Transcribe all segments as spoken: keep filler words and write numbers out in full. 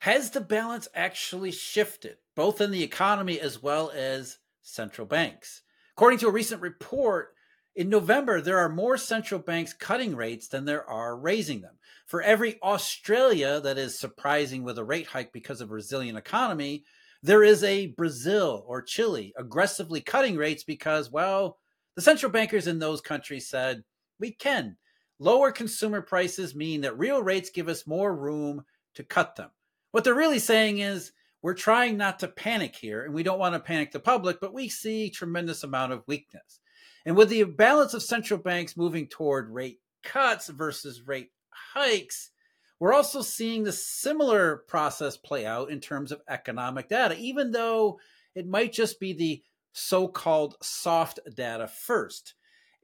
Has the balance actually shifted, both in the economy as well as central banks? According to a recent report, in November, there are more central banks cutting rates than there are raising them. For every Australia that is surprising with a rate hike because of a resilient economy, there is a Brazil or Chile aggressively cutting rates because, well, the central bankers in those countries said, we can. Lower consumer prices mean that real rates give us more room to cut them. What they're really saying is, we're trying not to panic here, and we don't want to panic the public, but we see a tremendous amount of weakness. And with the balance of central banks moving toward rate cuts versus rate hikes, we're also seeing the similar process play out in terms of economic data, even though it might just be the so-called soft data first.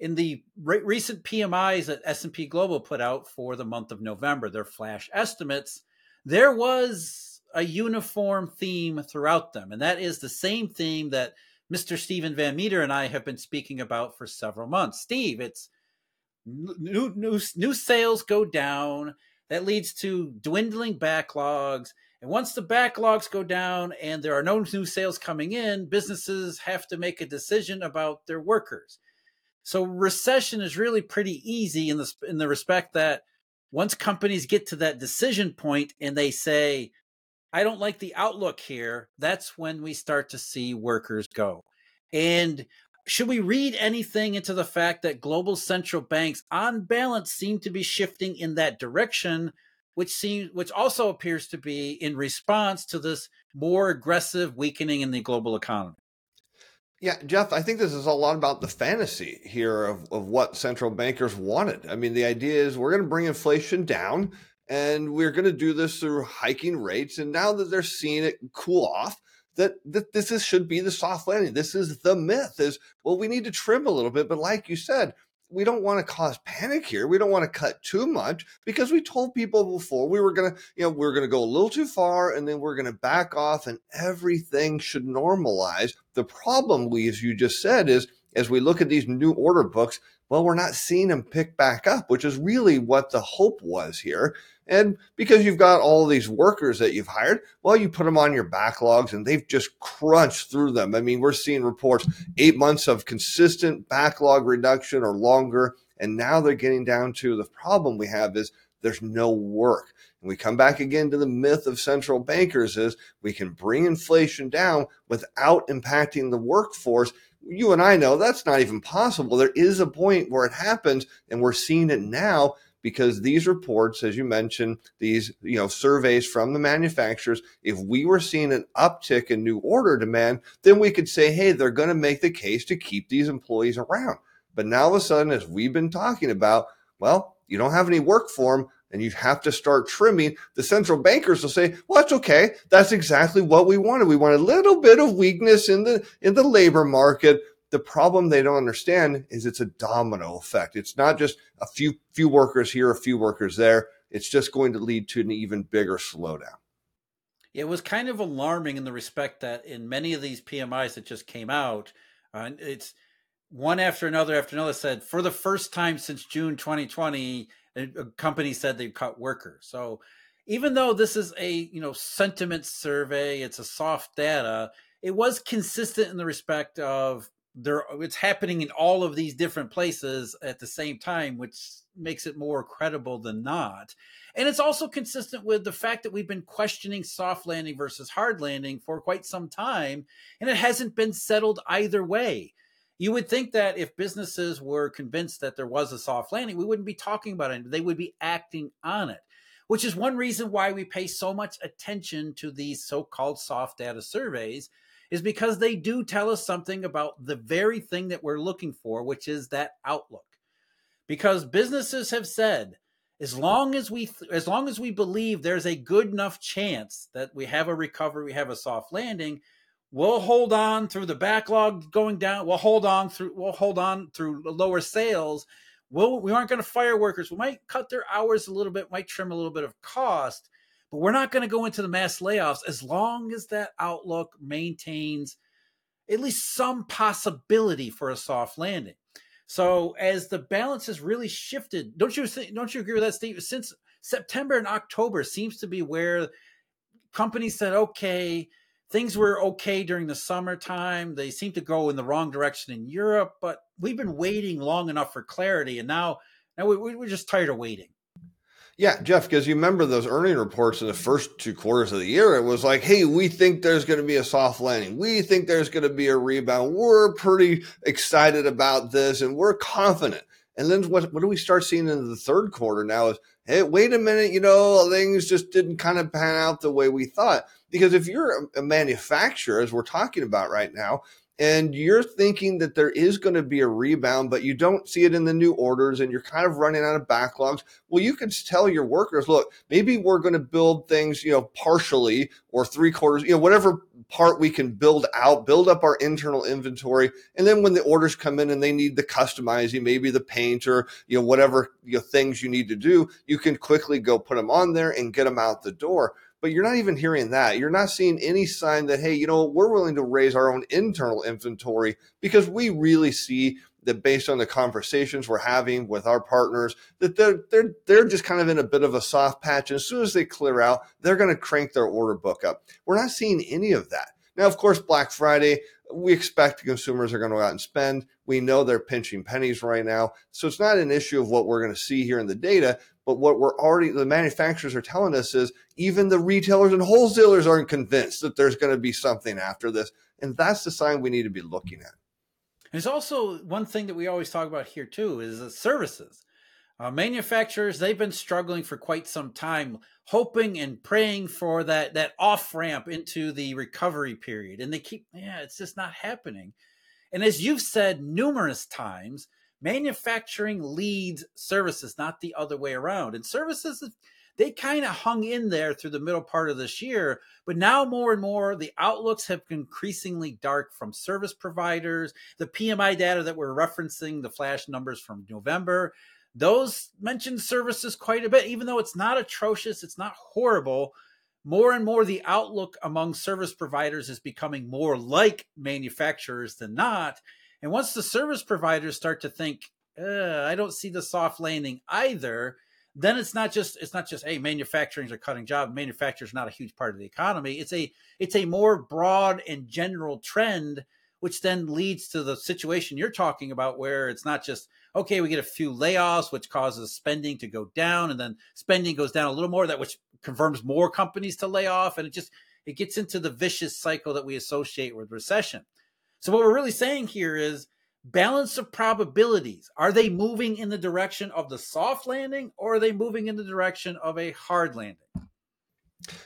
In the re- recent P M Is that S and P Global put out for the month of November, their flash estimates, there was a uniform theme throughout them, and that is the same theme that Mister Stephen Van Meter and I have been speaking about for several months. Steve, it's new, new, new sales go down. That leads to dwindling backlogs. And once the backlogs go down and there are no new sales coming in, businesses have to make a decision about their workers. So recession is really pretty easy in the, in the respect that once companies get to that decision point and they say, I don't like the outlook here, that's when we start to see workers go. And should we read anything into the fact that global central banks on balance seem to be shifting in that direction, which seems, which also appears to be in response to this more aggressive weakening in the global economy? Yeah, Jeff, I think this is a lot about the fantasy here of, of what central bankers wanted. I mean, the idea is we're going to bring inflation down, and we're going to do this through hiking rates. And now that they're seeing it cool off, that, that this is, should be the soft landing. This is the myth is, well, we need to trim a little bit. But like you said, we don't want to cause panic here. We don't want to cut too much because we told people before we were going to, you know, we're going to go a little too far and then we're going to back off and everything should normalize. The problem, we, as you just said, is as we look at these new order books, well, we're not seeing them pick back up, which is really what the hope was here. And because you've got all these workers that you've hired, well, you put them on your backlogs and they've just crunched through them. I mean, we're seeing reports, eight months of consistent backlog reduction or longer. And now they're getting down to the problem we have is there's no work. And we come back again to the myth of central bankers is we can bring inflation down without impacting the workforce. You and I know that's not even possible. There is a point where it happens, and we're seeing it now because these reports, as you mentioned, these, you know, surveys from the manufacturers, if we were seeing an uptick in new order demand, then we could say, hey, they're going to make the case to keep these employees around. But now all of a sudden, as we've been talking about, well, you don't have any work for them, and you have to start trimming. The central bankers will say, well, that's okay. That's exactly what we wanted. We want a little bit of weakness in the in the labor market. The problem they don't understand is it's a domino effect. It's not just a few few workers here, a few workers there. It's just going to lead to an even bigger slowdown. It was kind of alarming in the respect that in many of these P M Is that just came out, uh, it's one after another after another said, for the first time since June twenty twenty, a company said they've cut workers. So even though this is a, you know, sentiment survey, it's a soft data, it was consistent in the respect of there, it's happening in all of these different places at the same time, which makes it more credible than not. And it's also consistent with the fact that we've been questioning soft landing versus hard landing for quite some time, and it hasn't been settled either way. You would think that if businesses were convinced that there was a soft landing, we wouldn't be talking about it. They would be acting on it, which is one reason why we pay so much attention to these so-called soft data surveys, is because they do tell us something about the very thing that we're looking for, which is that outlook. Because businesses have said, as long as we, th- as long as we believe there's a good enough chance that we have a recovery, we have a soft landing, we'll hold on through the backlog going down. We'll hold on through. We'll hold on through lower sales. We'll, we aren't going to fire workers. We might cut their hours a little bit. Might trim a little bit of cost, but we're not going to go into the mass layoffs as long as that outlook maintains at least some possibility for a soft landing. So as the balance has really shifted, don't you think, don't you agree with that, Steve? Since September and October seems to be where companies said, okay, things were okay during the summertime. They seem to go in the wrong direction in Europe, but we've been waiting long enough for clarity. And now, now we, we're just tired of waiting. Yeah, Jeff, because you remember those earnings reports in the first two quarters of the year, it was like, hey, we think there's going to be a soft landing. We think there's going to be a rebound. We're pretty excited about this, and we're confident. And then what, what do we start seeing in the third quarter now is, hey, wait a minute, you know, things just didn't kind of pan out the way we thought. Because if you're a manufacturer, as we're talking about right now, and you're thinking that there is going to be a rebound, but you don't see it in the new orders and you're kind of running out of backlogs, well, you can tell your workers, look, maybe we're going to build things, you know, partially or three quarters, you know, whatever part we can build out, build up our internal inventory. And then when the orders come in and they need the customizing, maybe the paint or, you know, whatever you know, things you need to do, you can quickly go put them on there and get them out the door. But you're not even hearing that. You're not seeing any sign that, hey, you know, we're willing to raise our own internal inventory because we really see that based on the conversations we're having with our partners, that they're, they're, they're just kind of in a bit of a soft patch. And as soon as they clear out, they're going to crank their order book up. We're not seeing any of that. Now, of course, Black Friday, we expect consumers are going to go out and spend. We know they're pinching pennies right now. So it's not an issue of what we're going to see here in the data, but what we're already, the manufacturers are telling us is even the retailers and wholesalers aren't convinced that there's going to be something after this. And that's the sign we need to be looking at. There's also one thing that we always talk about here too is the services. Uh, manufacturers, they've been struggling for quite some time, hoping and praying for that, that off-ramp into the recovery period. And they keep, yeah, it's just not happening. And as you've said numerous times, manufacturing leads services, not the other way around. And services, they kind of hung in there through the middle part of this year, but now more and more, the outlooks have been increasingly dark from service providers, the P M I data that we're referencing, the flash numbers from November. Those mention services quite a bit, even though it's not atrocious, it's not horrible. More and more, the outlook among service providers is becoming more like manufacturers than not. And once the service providers start to think, I don't see the soft landing either, then it's not just it's not just hey, manufacturers are cutting jobs. Manufacturing is not a huge part of the economy. It's a it's a more broad and general trend, which then leads to the situation you're talking about, where it's not just, okay, we get a few layoffs, which causes spending to go down, and then spending goes down a little more, that which confirms more companies to lay off, and it just it gets into the vicious cycle that we associate with recession. So what we're really saying here is balance of probabilities. Are they moving in the direction of the soft landing, or are they moving in the direction of a hard landing?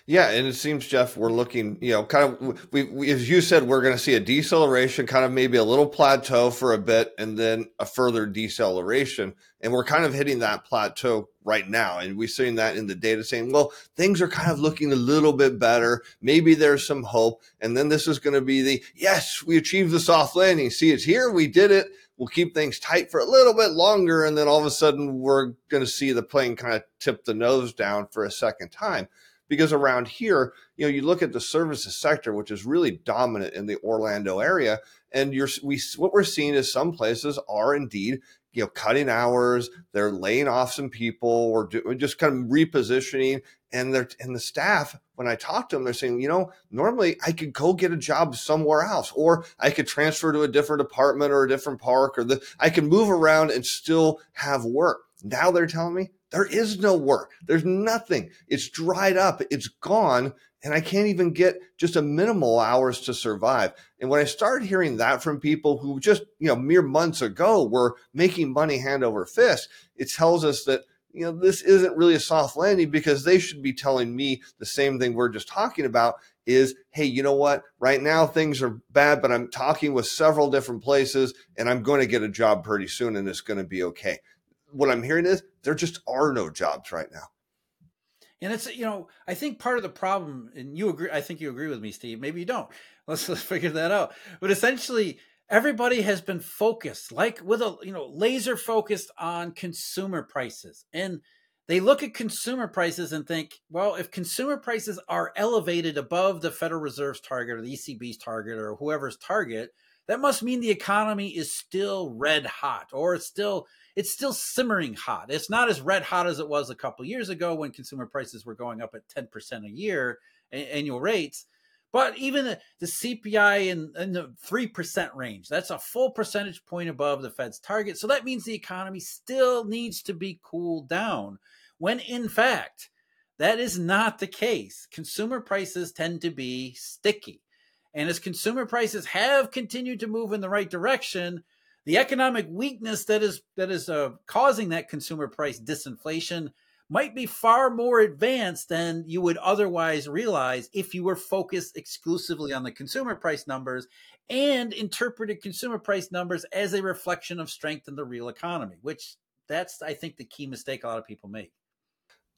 Yeah, and it seems, Jeff, we're looking, you know, kind of, we, we as you said, we're going to see a deceleration, kind of maybe a little plateau for a bit, and then a further deceleration. And we're kind of hitting that plateau right now. And we're seeing that in the data saying, well, things are kind of looking a little bit better. Maybe there's some hope. And then this is going to be the, yes, we achieved the soft landing. See, it's here. We did it. We'll keep things tight for a little bit longer. And then all of a sudden, we're going to see the plane kind of tip the nose down for a second time. Because around here, you know, you look at the services sector, which is really dominant in the Orlando area, and you're, we, what we're seeing is some places are indeed, you know, cutting hours, they're laying off some people, or, do, or just kind of repositioning, and they're and the staff. When I talk to them, they're saying, you know, normally I could go get a job somewhere else, or I could transfer to a different department or a different park, or the, I can move around and still have work. Now they're telling me, there is no work. There's nothing. It's dried up. It's gone. And I can't even get just a minimal hours to survive. And when I started hearing that from people who just, you know, mere months ago were making money hand over fist, it tells us that, you know, this isn't really a soft landing, because they should be telling me the same thing we're just talking about is, hey, you know what? Right now things are bad, but I'm talking with several different places and I'm going to get a job pretty soon and it's going to be okay. What I'm hearing is there just are no jobs right now. And it's, you know, I think part of the problem, and you agree, I think you agree with me, Steve, maybe you don't. Let's, let's figure that out. But essentially everybody has been focused, like with a, you know, laser focused on consumer prices. And they look at consumer prices and think, well, if consumer prices are elevated above the Federal Reserve's target or the E C B's target or whoever's target, that must mean the economy is still red hot, or it's still, it's still simmering hot. It's not as red hot as it was a couple of years ago when consumer prices were going up at ten percent a year annual rates. But even the, the C P I in, in the three percent range, that's a full percentage point above the Fed's target. So that means the economy still needs to be cooled down, when in fact, that is not the case. Consumer prices tend to be sticky. And as consumer prices have continued to move in the right direction, the economic weakness that is that is uh, causing that consumer price disinflation might be far more advanced than you would otherwise realize if you were focused exclusively on the consumer price numbers and interpreted consumer price numbers as a reflection of strength in the real economy, which that's, I think, the key mistake a lot of people make.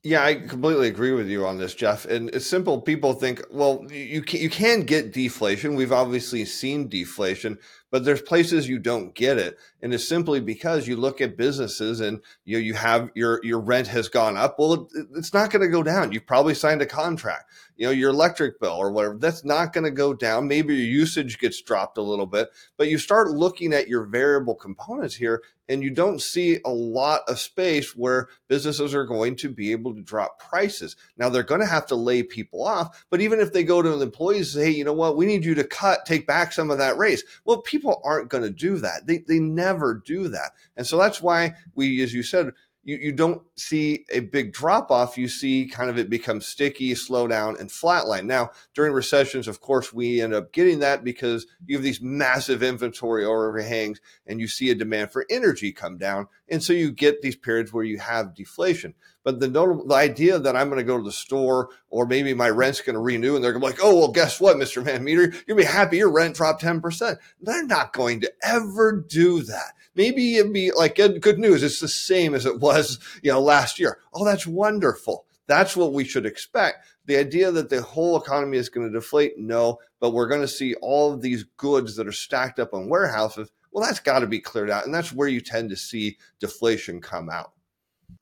Yeah, I completely agree with you on this, Jeff. And it's simple. People think, well, you can, you can get deflation. We've obviously seen deflation, but there's places you don't get it. And it's simply because you look at businesses and you know, you have your, your rent has gone up. Well, it, it's not going to go down. You've probably signed a contract, you know, your electric bill or whatever, that's not going to go down. Maybe your usage gets dropped a little bit, but you start looking at your variable components here and you don't see a lot of space where businesses are going to be able to drop prices. Now, they're going to have to lay people off, but even if they go to an employee and say, hey, you know what, we need you to cut, take back some of that raise. Well, people aren't going to do that. They, they never do that. And so that's why we, as you said, you, you don't see a big drop off. You see kind of it becomes sticky, slow down, and flatline. Now, during recessions, of course, we end up getting that because you have these massive inventory overhangs and you see a demand for energy come down. And so you get these periods where you have deflation. But the, notable, the idea that I'm going to go to the store or maybe my rent's going to renew and they're going to be like, oh, well, guess what, Mister Van Meter? You're going to be happy your rent dropped ten percent. They're not going to ever do that. Maybe it'd be like good news. It's the same as it was, you know, last year. Oh, that's wonderful. That's what we should expect. The idea that the whole economy is going to deflate, no, but we're going to see all of these goods that are stacked up on warehouses. Well, that's got to be cleared out. And that's where you tend to see deflation come out.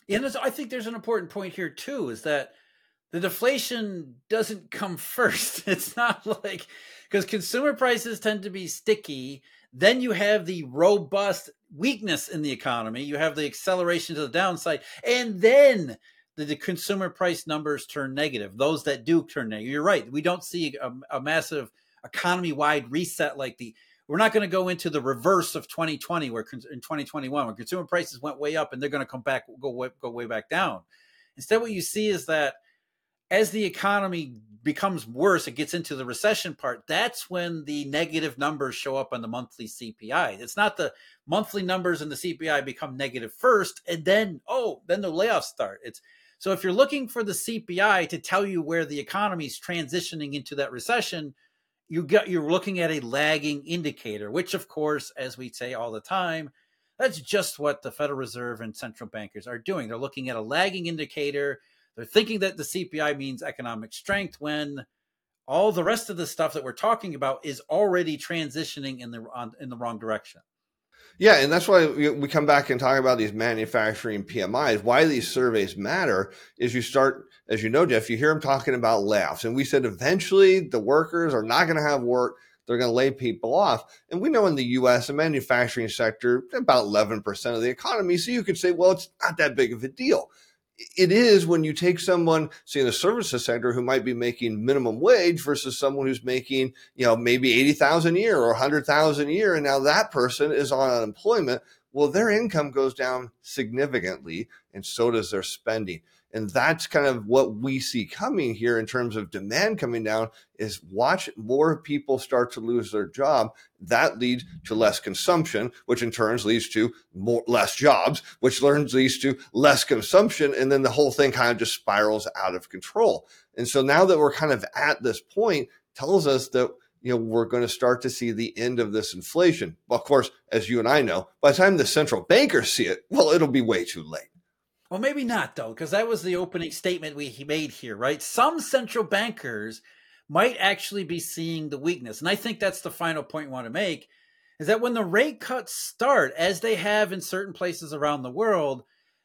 And I think there's an important point here, too, is that the deflation doesn't come first. It's not like because consumer prices tend to be sticky. Then you have the robust weakness in the economy. You have the acceleration to the downside. And then the, the consumer price numbers turn negative, those that do turn negative. You're right. We don't see a, a massive economy-wide reset like the We're not going to go into the reverse of twenty twenty, where in twenty twenty-one, where consumer prices went way up and they're going to come back, go way, go way back down. Instead, what you see is that as the economy becomes worse, it gets into the recession part. That's when the negative numbers show up on the monthly C P I. It's not the monthly numbers and the C P I become negative first, and then oh, then the layoffs start. It's so if you're looking for the C P I to tell you where the economy is transitioning into that recession, You got, you're looking at a lagging indicator, which, of course, as we say all the time, that's just what the Federal Reserve and central bankers are doing. They're looking at a lagging indicator. They're thinking that the C P I means economic strength when all the rest of the stuff that we're talking about is already transitioning in the on, in the wrong direction. Yeah, and that's why we come back and talk about these manufacturing P M Is. Why these surveys matter is you start, as you know, Jeff, you hear them talking about layoffs. And we said eventually the workers are not going to have work. They're going to lay people off. And we know in the U S, the manufacturing sector, about eleven percent of the economy. So you could say, well, it's not that big of a deal. It is when you take someone, say, in the services sector who might be making minimum wage versus someone who's making, you know, maybe eighty thousand a year or one hundred thousand a year. And now that person is on unemployment. Well, their income goes down significantly and so does their spending. And that's kind of what we see coming here in terms of demand coming down is watch more people start to lose their job. That leads to less consumption, which in turn leads to more, less jobs, which leads to less consumption. And then the whole thing kind of just spirals out of control. And so now that we're kind of at this point tells us that you know, we're going to start to see the end of this inflation. Well, of course, as you and I know, by the time the central bankers see it, well, it'll be way too late. Well, maybe not, though, because that was the opening statement we made here, right? Some central bankers might actually be seeing the weakness. And I think that's the final point we want to make, is that when the rate cuts start, as they have in certain places around the world,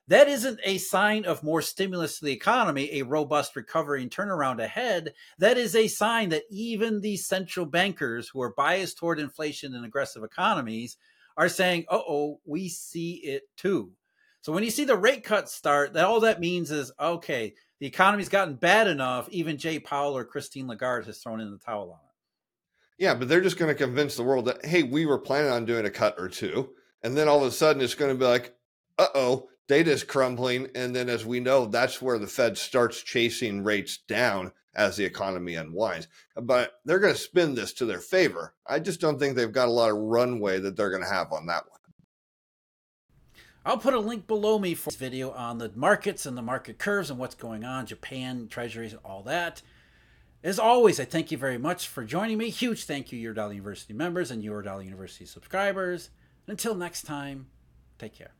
that isn't a sign of more stimulus to the economy, a robust recovery and turnaround ahead. That is a sign that even these central bankers who are biased toward inflation and aggressive economies are saying, uh-oh, we see it too. So when you see the rate cuts start, that all that means is, okay, the economy's gotten bad enough, even Jay Powell or Christine Lagarde has thrown in the towel on it. Yeah, but they're just going to convince the world that, hey, we were planning on doing a cut or two. And then all of a sudden it's going to be like, uh-oh, data's crumbling. And then as we know, that's where the Fed starts chasing rates down as the economy unwinds. But they're going to spin this to their favor. I just don't think they've got a lot of runway that they're going to have on that one. I'll put a link below me for this video on the markets and the market curves and what's going on, Japan, treasuries, and all that. As always, I thank you very much for joining me. Huge thank you, Eurodollar University members and Eurodollar University subscribers. And until next time, take care.